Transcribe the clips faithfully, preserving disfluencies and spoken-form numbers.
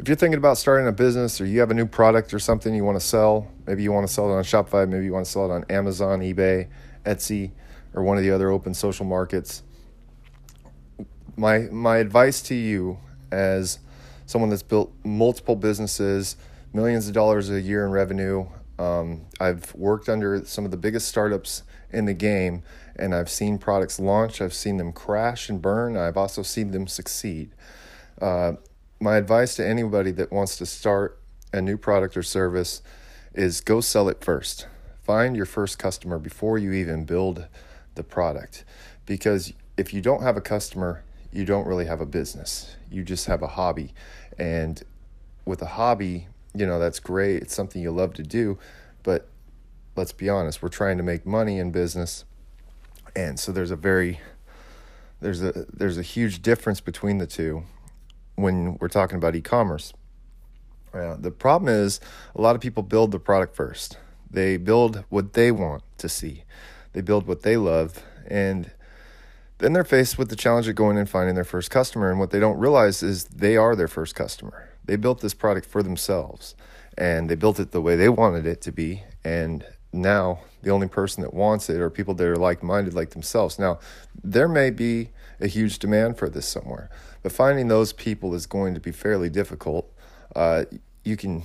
If you're thinking about starting a business, or you have a new product or something you want to sell, maybe you want to sell it on Shopify, maybe you want to sell it on Amazon, eBay, Etsy, or one of the other open social markets, my my advice to you as someone that's built multiple businesses, millions of dollars a year in revenue, um, I've worked under some of the biggest startups in the game, and I've seen products launch, I've seen them crash and burn, I've also seen them succeed. Uh, My advice to anybody that wants to start a new product or service is go sell it first. Find your first customer before you even build the product. Because if you don't have a customer, you don't really have a business. You just have a hobby. And with a hobby, you know, that's great. It's something you love to do. But let's be honest, we're trying to make money in business. And so there's a very, there's a, there's a huge difference between the two. When we're talking about e-commerce, uh, the problem is a lot of people build the product first. They build what they want to see. They build what they love. And then they're faced with the challenge of going and finding their first customer. And what they don't realize is they are their first customer. They built this product for themselves, and they built it the way they wanted it to be. And now the only person that wants it are people that are like-minded like themselves. Now, there may be a huge demand for this somewhere, but finding those people is going to be fairly difficult. Uh, you can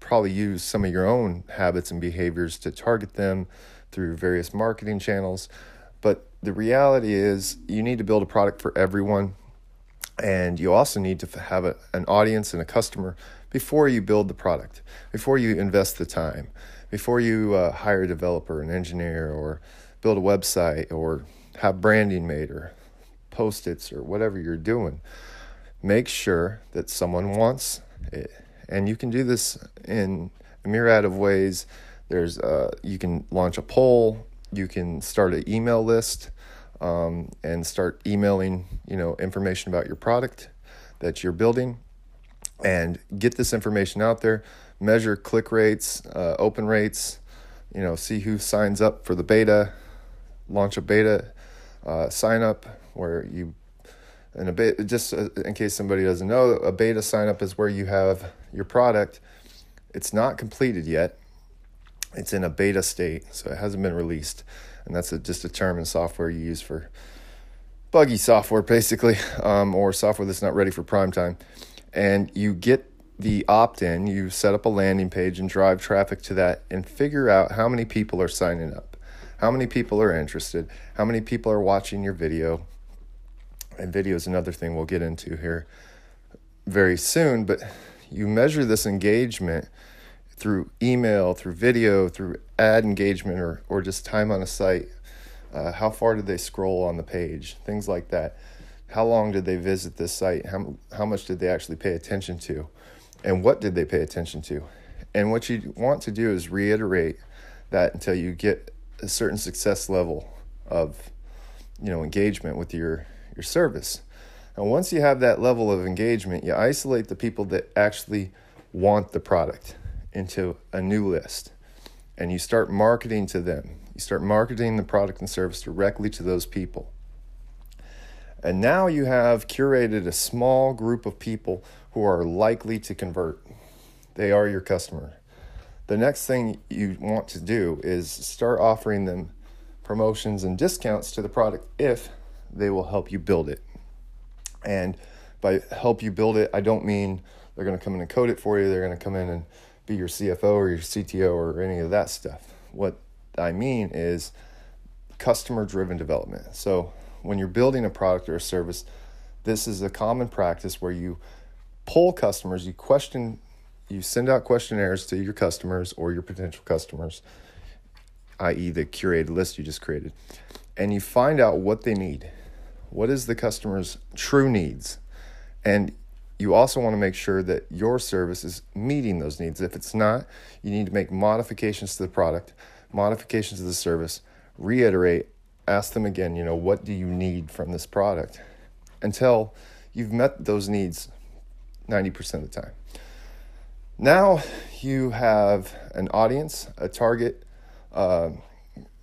probably use some of your own habits and behaviors to target them through various marketing channels. But the reality is you need to build a product for everyone, and you also need to have a, an audience and a customer before you build the product, before you invest the time, before you uh, hire a developer, an engineer, or build a website, or have branding made, or Post-its, or whatever you're doing. Make sure that someone wants it. And you can do this in a myriad of ways. There's uh, you can launch a poll, you can start an email list, um, and start emailing, you know, information about your product that you're building, and get this information out there. Measure click rates, uh, open rates, you know, see who signs up for the beta, launch a beta, uh, sign up, where you, and a beta, just in case somebody doesn't know, a beta sign up is where you have your product. It's not completed yet. It's in a beta state, so it hasn't been released. And that's a, just a term in software you use for buggy software, basically, um, or software that's not ready for prime time. And you get the opt-in, you set up a landing page and drive traffic to that and figure out how many people are signing up, how many people are interested, how many people are watching your video. And video is another thing we'll get into here very soon, but you measure this engagement through email, through video, through ad engagement, or or just time on a site. Uh, how far did they scroll on the page? Things like that. How long did they visit this site? How how much did they actually pay attention to? And what did they pay attention to? And what you want to do is reiterate that until you get a certain success level of, you know, engagement with your your service. And once you have that level of engagement, you isolate the people that actually want the product into a new list, and you start marketing to them. You start marketing the product and service directly to those people. And now you have curated a small group of people who are likely to convert. They are your customer. The next thing you want to do is start offering them promotions and discounts to the product if they will help you build it. And by help you build it, I don't mean they're going to come in and code it for you. They're going to come in and be your C F O or your C T O or any of that stuff. What I mean is customer-driven development. So when you're building a product or a service, this is a common practice where you poll customers, you question, you send out questionnaires to your customers or your potential customers, that is the curated list you just created, and you find out what they need. What is the customer's true needs? And you also want to make sure that your service is meeting those needs. If it's not, you need to make modifications to the product, modifications to the service, reiterate, ask them again, you know, what do you need from this product? Until you've met those needs ninety percent of the time. Now you have an audience, a target, uh,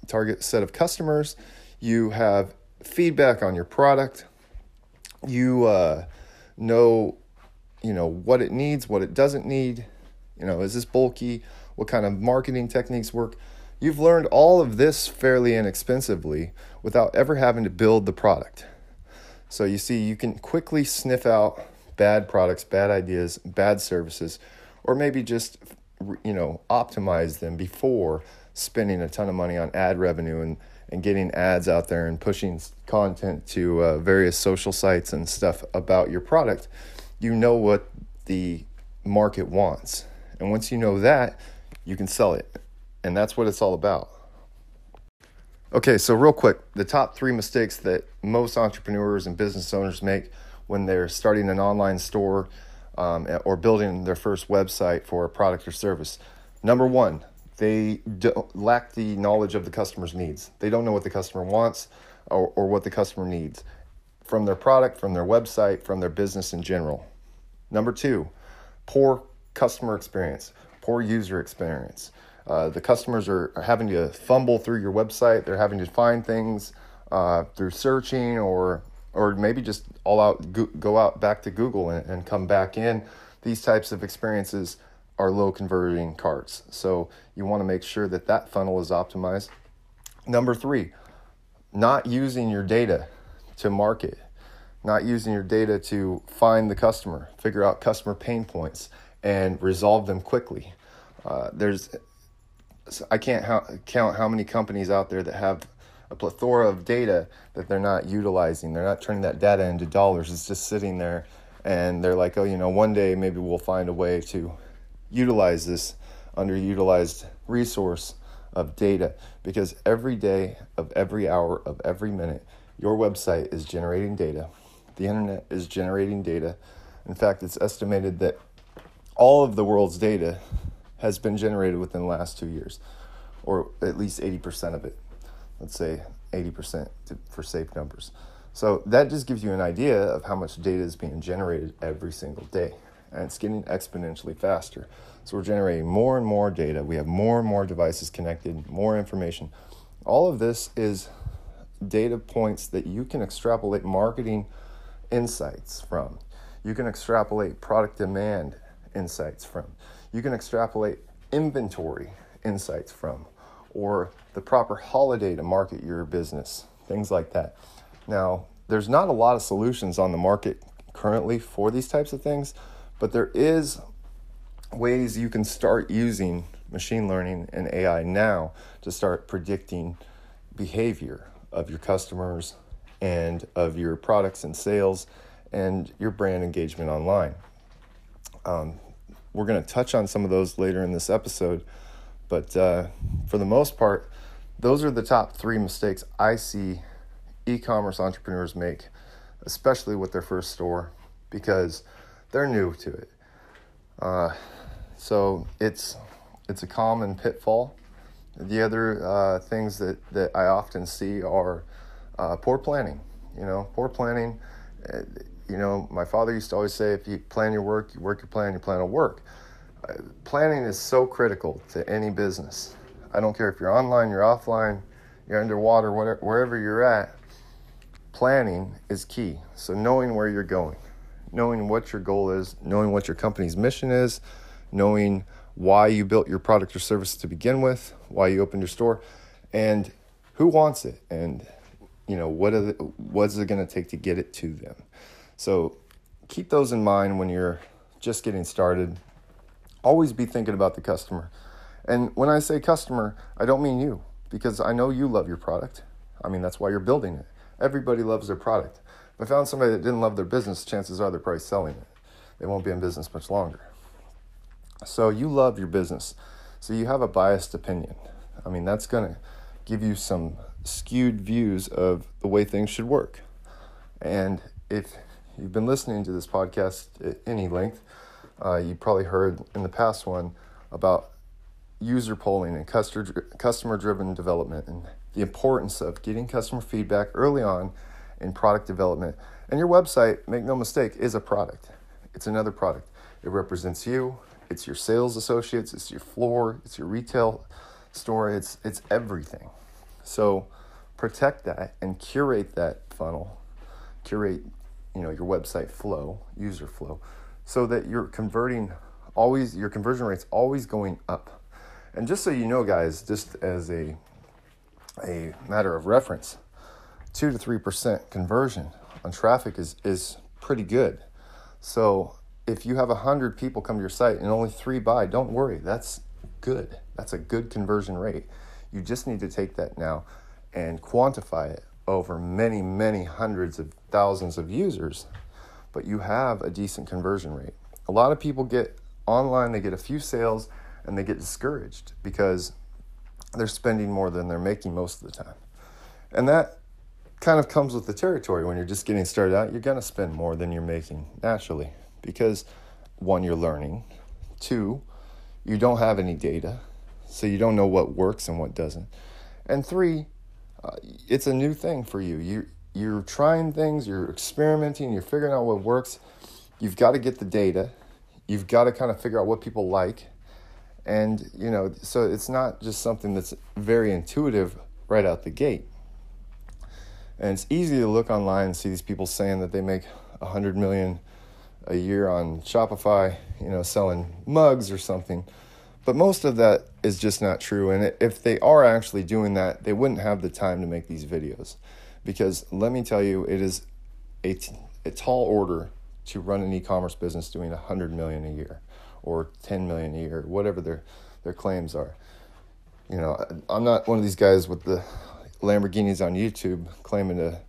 target set of customers. You have feedback on your product. You uh, know you know, what it needs, what it doesn't need. You know, is this bulky? What kind of marketing techniques work? You've learned all of this fairly inexpensively without ever having to build the product. So you see, you can quickly sniff out bad products, bad ideas, bad services, or maybe just, you know, optimize them before spending a ton of money on ad revenue and, and getting ads out there and pushing content to uh, various social sites and stuff about your product. You know what the market wants. And once you know that, you can sell it. And that's what it's all about. Okay, so real quick, the top three mistakes that most entrepreneurs and business owners make when they're starting an online store um, or building their first website for a product or service. Number one, they don't, lack the knowledge of the customer's needs. They don't know what the customer wants or, or what the customer needs from their product, from their website, from their business in general. Number two, poor customer experience, poor user experience. Uh, the customers are, are having to fumble through your website. They're having to find things uh, through searching or or maybe just all out go, go out back to Google and, and come back in. These types of experiences are low converting carts. So you want to make sure that that funnel is optimized. Number three, not using your data to market, not using your data to find the customer, figure out customer pain points and resolve them quickly. Uh, there's I can't ha- count how many companies out there that have a plethora of data that they're not utilizing. They're not turning that data into dollars. It's just sitting there, and they're like, oh, you know, one day maybe we'll find a way to utilize this underutilized resource of data, because every day of every hour of every minute, your website is generating data. The internet is generating data. In fact, it's estimated that all of the world's data has been generated within the last two years, or at least eighty percent of it. Let's say eighty percent to, for safe numbers. So that just gives you an idea of how much data is being generated every single day. And it's getting exponentially faster. So we're generating more and more data. We have more and more devices connected, more information. All of this is data points that you can extrapolate marketing insights from. You can extrapolate product demand insights from. You can extrapolate inventory insights from, or the proper holiday to market your business, things like that. Now, there's not a lot of solutions on the market currently for these types of things, but there is ways you can start using machine learning and A I now to start predicting behavior of your customers and of your products and sales and your brand engagement online. Um, We're going to touch on some of those later in this episode, but uh, for the most part, those are the top three mistakes I see e-commerce entrepreneurs make, especially with their first store, because they're new to it. Uh, so it's it's a common pitfall. The other uh, things that, that I often see are uh, poor planning. You know, poor planning. Uh, You know, my father used to always say, if you plan your work, you work your plan, your plan will work. Uh, planning is so critical to any business. I don't care if you're online, you're offline, you're underwater, whatever, wherever you're at, planning is key. So knowing where you're going, knowing what your goal is, knowing what your company's mission is, knowing why you built your product or service to begin with, why you opened your store, and who wants it, and, you know, what, are the, what is it going to take to get it to them? So keep those in mind when you're just getting started. Always be thinking about the customer. And when I say customer, I don't mean you, because I know you love your product. I mean, that's why you're building it. Everybody loves their product. If I found somebody that didn't love their business, chances are they're probably selling it. They won't be in business much longer. So you love your business. So you have a biased opinion. I mean, that's going to give you some skewed views of the way things should work. And if you've been listening to this podcast at any length, uh, you probably heard in the past one about user polling and customer-driven development and the importance of getting customer feedback early on in product development. And your website, make no mistake, is a product. It's another product. It represents you. It's your sales associates. It's your floor. It's your retail store. It's, it's everything. So protect that and curate that funnel. Curate you know, your website flow, user flow, so that you're converting always, your conversion rate's always going up. And just so you know, guys, just as a a matter of reference, two to three percent conversion on traffic is is pretty good. So if you have a hundred people come to your site and only three buy, don't worry, that's good. That's a good conversion rate. You just need to take that now and quantify it over many, many hundreds of thousands of users, but you have a decent conversion rate. A lot of people get online, they get a few sales, and they get discouraged because they're spending more than they're making most of the time. And that kind of comes with the territory. When you're just getting started out, you're going to spend more than you're making naturally because, one, you're learning. Two, you don't have any data, so you don't know what works and what doesn't. And three, uh, it's a new thing for you. you. You're trying things, you're experimenting, you're figuring out what works. You've got to get the data. You've got to kind of figure out what people like. And, you know, so it's not just something that's very intuitive right out the gate. And it's easy to look online and see these people saying that they make one hundred million dollars a year on Shopify, you know, selling mugs or something. But most of that is just not true. And if they are actually doing that, they wouldn't have the time to make these videos. Because let me tell you, it is a, t- a tall order to run an e-commerce business doing one hundred million dollars a year. Or ten million a year, whatever their their claims are. You know, I'm not one of these guys with the Lamborghinis on YouTube claiming to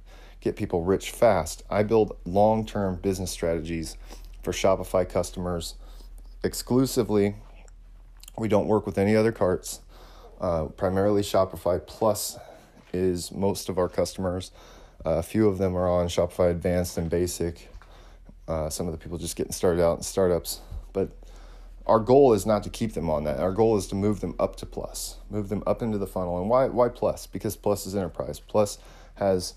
get people rich fast. I build long-term business strategies for Shopify customers exclusively. We don't work with any other carts. Uh, primarily Shopify Plus is most of our customers. Uh, a few of them are on Shopify Advanced and Basic. Uh, some of the people just getting started out in startups. But our goal is not to keep them on that. Our goal is to move them up to Plus, move them up into the funnel. And why why Plus? Because Plus is enterprise. Plus has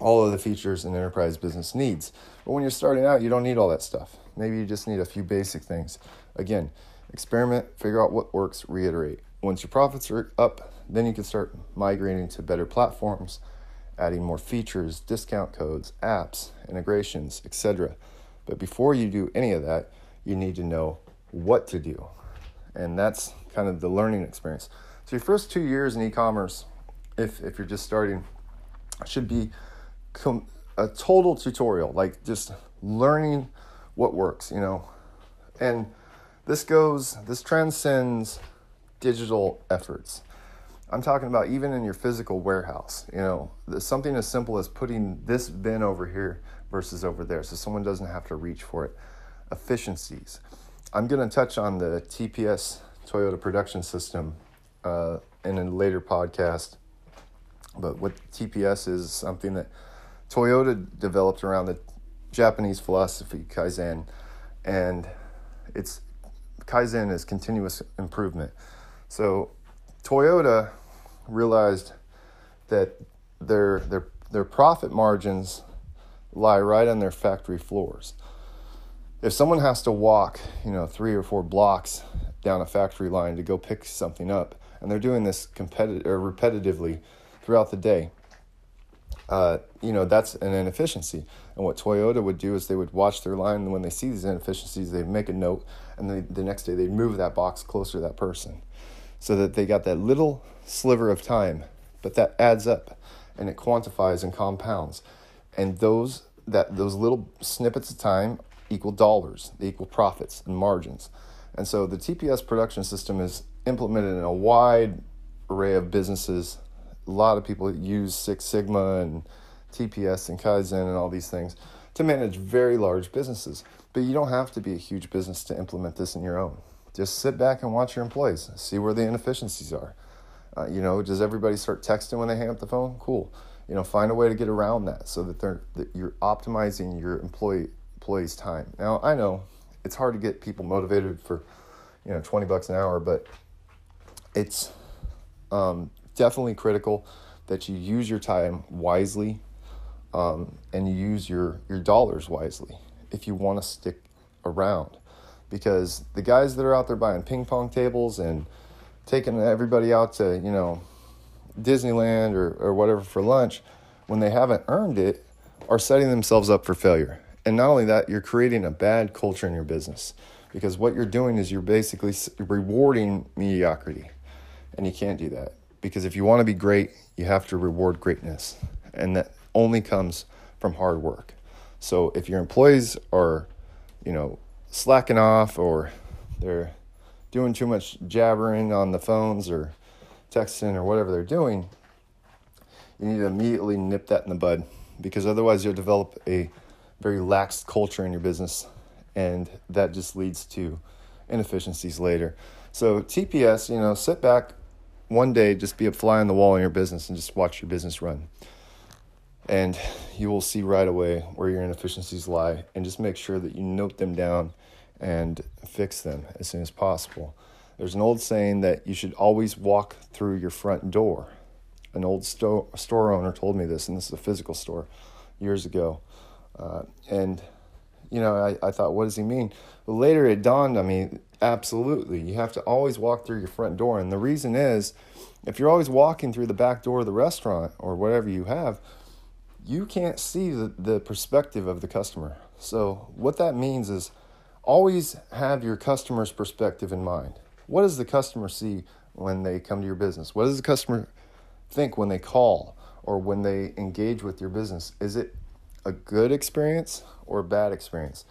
all of the features an enterprise business needs. But when you're starting out, you don't need all that stuff. Maybe you just need a few basic things. Again, experiment, figure out what works, reiterate. Once your profits are up, then you can start migrating to better platforms, adding more features, discount codes, apps, integrations, et cetera. But before you do any of that, you need to know what to do. And that's kind of the learning experience. So your first two years in e-commerce, if if you're just starting, should be com- a total tutorial, like just learning what works, you know. And this goes, this transcends digital efforts. I'm talking about even in your physical warehouse, you know, something as simple as putting this bin over here versus over there, so someone doesn't have to reach for it. Efficiencies. I'm going to touch on the T P S Toyota Production System uh, in a later podcast. But what T P S is, something that Toyota developed around the Japanese philosophy, Kaizen. And it's Kaizen is continuous improvement. So Toyota realized that their their their profit margins lie right on their factory floors. If someone has to walk, you know, three or four blocks down a factory line to go pick something up, and they're doing this competitive or repetitively throughout the day, uh, you know, that's an inefficiency. And what Toyota would do is they would watch their line, and when they see these inefficiencies, they'd make a note, and they, the next day they'd move that box closer to that person so that they got that little sliver of time. But that adds up, and it quantifies and compounds. And those that those little snippets of time equal dollars, they equal profits and margins. And so the T P S production system is implemented in a wide array of businesses. A lot of people use Six Sigma and T P S and Kaizen and all these things to manage very large businesses. But you don't have to be a huge business to implement this in your own. Just sit back and watch your employees, see where the inefficiencies are. Uh, you know, does everybody start texting when they hang up the phone? Cool. You know, find a way to get around that so that they're that you're optimizing your employee employees' time. Now, I know it's hard to get people motivated for, you know, twenty bucks an hour, but it's um, definitely critical that you use your time wisely um, and you use your, your dollars wisely if you want to stick around. Because the guys that are out there buying ping pong tables and taking everybody out to, you know, Disneyland or, or whatever for lunch, when they haven't earned it, are setting themselves up for failure. And not only that, you're creating a bad culture in your business, because what you're doing is you're basically rewarding mediocrity, and you can't do that, because if you want to be great, you have to reward greatness, and that only comes from hard work. So if your employees are, you know, slacking off, or they're doing too much jabbering on the phones or texting or whatever they're doing, you need to immediately nip that in the bud, because otherwise you'll develop a very lax culture in your business, and that just leads to inefficiencies later. So T P S, you know, sit back one day, just be a fly on the wall in your business and just watch your business run. And you will see right away where your inefficiencies lie, and just make sure that you note them down and fix them as soon as possible. There's an old saying that you should always walk through your front door. An old sto- store owner told me this, and this is a physical store years ago. Uh, and, you know, I, I thought, what does he mean? Well, later it dawned on me, absolutely. You have to always walk through your front door. And the reason is, if you're always walking through the back door of the restaurant or whatever you have, you can't see the, the perspective of the customer. So what that means is always have your customer's perspective in mind. What does the customer see when they come to your business? What does the customer think when they call or when they engage with your business? Is it a good experience or a bad experience?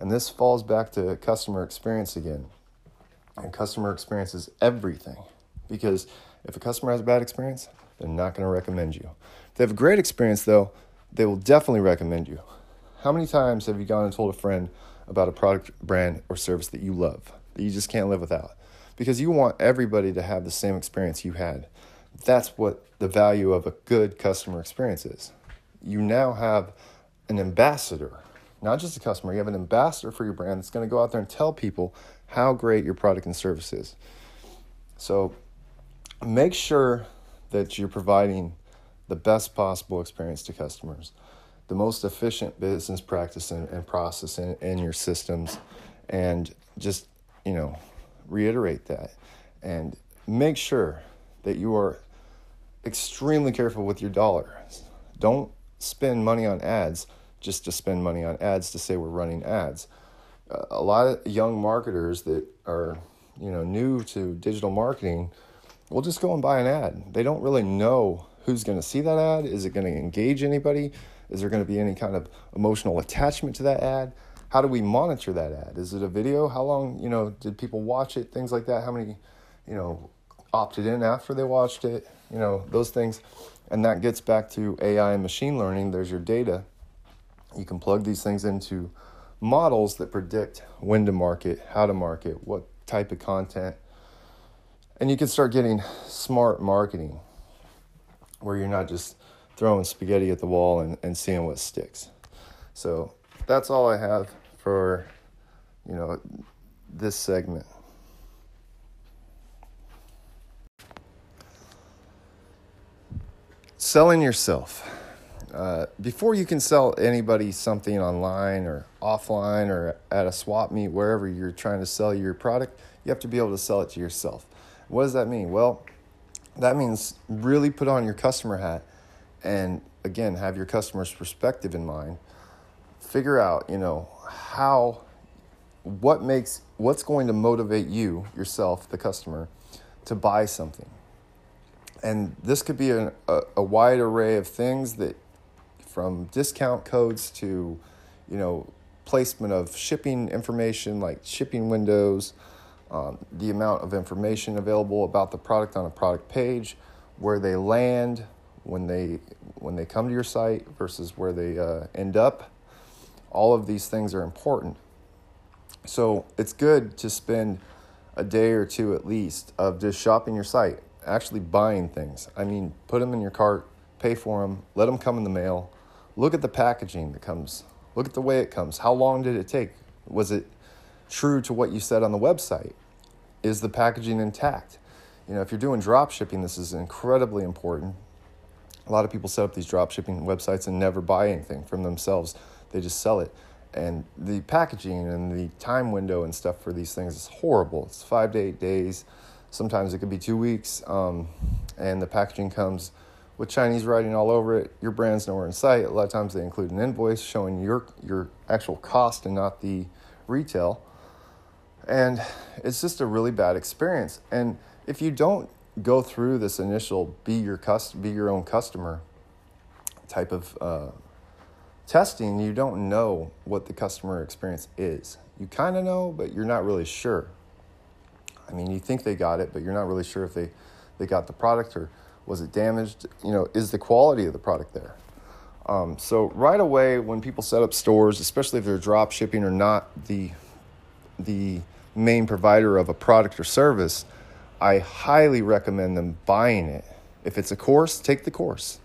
And this falls back to customer experience again. And customer experience is everything, because if a customer has a bad experience, they're not going to recommend you. If they have a great experience, though, they will definitely recommend you. How many times have you gone and told a friend about a product, brand, or service that you love, that you just can't live without? Because you want everybody to have the same experience you had. That's what the value of a good customer experience is. You now have an ambassador, not just a customer. You have an ambassador for your brand that's going to go out there and tell people how great your product and service is. So make sure that you're providing the best possible experience to customers, the most efficient business practice and, and process in, in your systems, and just, you know, reiterate that, and make sure that you are extremely careful with your dollars. Don't spend money on ads just to spend money on ads to say we're running ads. Uh, a lot of young marketers that are, you know, new to digital marketing will just go and buy an ad. They don't really know who's going to see that ad. Is it going to engage anybody? Is there going to be any kind of emotional attachment to that ad? How do we monitor that ad? Is it a video? How long, you know, did people watch it? Things like that. How many, you know, opted in after they watched it? You know, those things. And that gets back to A I and machine learning. There's your data. You can plug these things into models that predict when to market, how to market, what type of content. And you can start getting smart marketing, where you're not just throwing spaghetti at the wall and, and seeing what sticks. So that's all I have for, you know, this segment. Selling yourself. Uh, before you can sell anybody something online or offline or at a swap meet, wherever you're trying to sell your product, you have to be able to sell it to yourself. What does that mean? Well, that means really put on your customer hat, and again, have your customer's perspective in mind. Figure out, you know, how, what makes, what's going to motivate you, yourself, the customer, to buy something. And this could be a, a, a wide array of things, that from discount codes to, you know, placement of shipping information, like shipping windows, um, the amount of information available about the product on a product page, where they land when they when they come to your site versus where they uh, end up. All of these things are important. So it's good to spend a day or two at least of just shopping your site, actually buying things. I mean, put them in your cart, pay for them, let them come in the mail. Look at the packaging that comes. Look at the way it comes. How long did it take? Was it true to what you said on the website? Is the packaging intact? You know, if you're doing drop shipping, this is incredibly important. A lot of people set up these drop shipping websites and never buy anything from themselves. They just sell it. And the packaging and the time window and stuff for these things is horrible. It's five to eight days. Sometimes it could be two weeks. Um, and the packaging comes with Chinese writing all over it, your brand's nowhere in sight. A lot of times they include an invoice showing your your actual cost and not the retail. And it's just a really bad experience. And if you don't go through this initial be your cust- be your own customer type of uh, testing, you don't know what the customer experience is. You kind of know, but you're not really sure. I mean, you think they got it, but you're not really sure if they, they got the product or was it damaged? You know, is the quality of the product there? Um, so right away, when people set up stores, especially if they're drop shipping or not the the main provider of a product or service, I highly recommend them buying it. If it's a course, take the course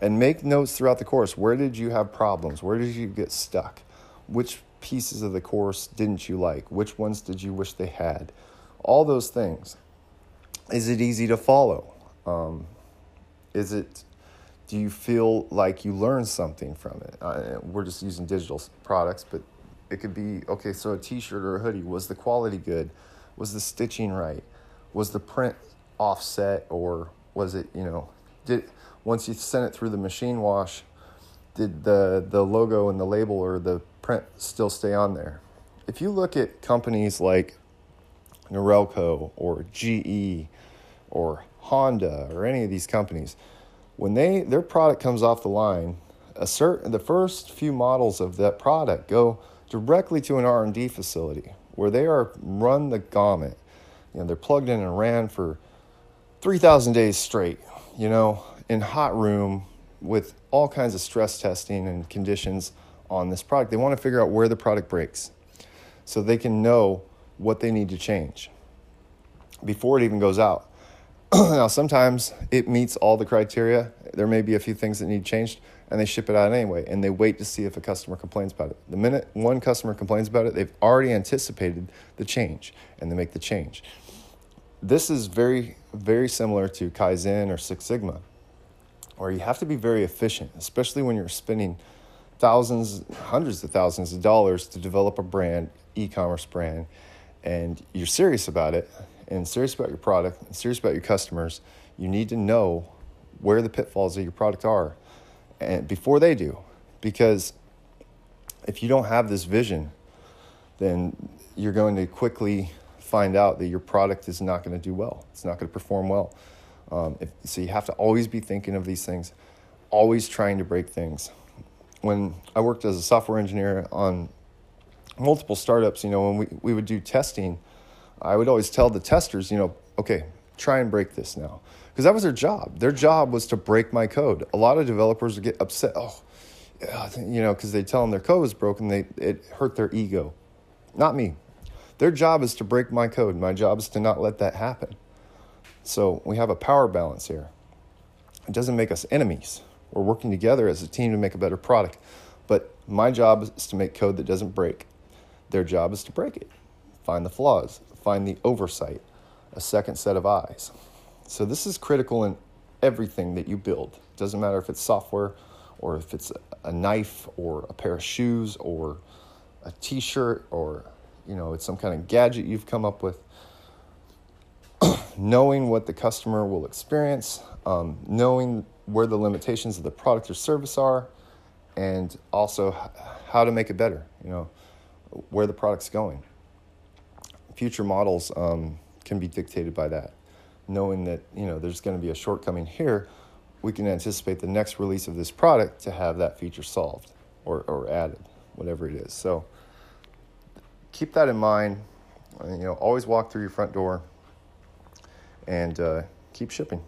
and make notes throughout the course. Where did you have problems? Where did you get stuck? Which pieces of the course didn't you like? Which ones did you wish they had? All those things. Is it easy to follow? Um, is it, do you feel like you learned something from it? Uh, we're just using digital products, but it could be, okay, so a t-shirt or a hoodie, was the quality good? Was the stitching right? Was the print offset, or was it, you know, did, once you sent it through the machine wash, did the, the logo and the label or the print still stay on there? If you look at companies like Norelco or G E or Honda or any of these companies, when they their product comes off the line, a certain, the first few models of that product go directly to an R and D facility where they are run the gamut. You know, they're plugged in and ran for three thousand days straight, you know, in hot room with all kinds of stress testing and conditions on this product. They want to figure out where the product breaks so they can know what they need to change before it even goes out. Now, sometimes it meets all the criteria. There may be a few things that need changed, and they ship it out anyway, and they wait to see if a customer complains about it. The minute one customer complains about it, they've already anticipated the change, and they make the change. This is very, very similar to Kaizen or Six Sigma, where you have to be very efficient, especially when you're spending thousands, hundreds of thousands of dollars to develop a brand, e-commerce brand, and you're serious about it, and serious about your product, and serious about your customers. You need to know where the pitfalls of your product are and before they do, because if you don't have this vision, then you're going to quickly find out that your product is not going to do well. It's not going to perform well. Um, if, so you have to always be thinking of these things, always trying to break things. When I worked as a software engineer on multiple startups, you know, when we, we would do testing, I would always tell the testers, you know, okay, try and break this now. Because that was their job. Their job was to break my code. A lot of developers would get upset, oh, you know, because they tell them their code was broken, they it hurt their ego. Not me. Their job is to break my code. My job is to not let that happen. So we have a power balance here. It doesn't make us enemies. We're working together as a team to make a better product. But my job is to make code that doesn't break. Their job is to break it. Find the flaws. Find the oversight, a second set of eyes. So this is critical in everything that you build. It doesn't matter if it's software or if it's a knife or a pair of shoes or a t-shirt or, you know, it's some kind of gadget you've come up with. Knowing what the customer will experience, um, knowing where the limitations of the product or service are, and also how to make it better, you know, where the product's going. Future models um, can be dictated by that. Knowing that, you know, there's going to be a shortcoming here, we can anticipate the next release of this product to have that feature solved or, or added, whatever it is. So keep that in mind. You know, always walk through your front door and uh, keep shipping.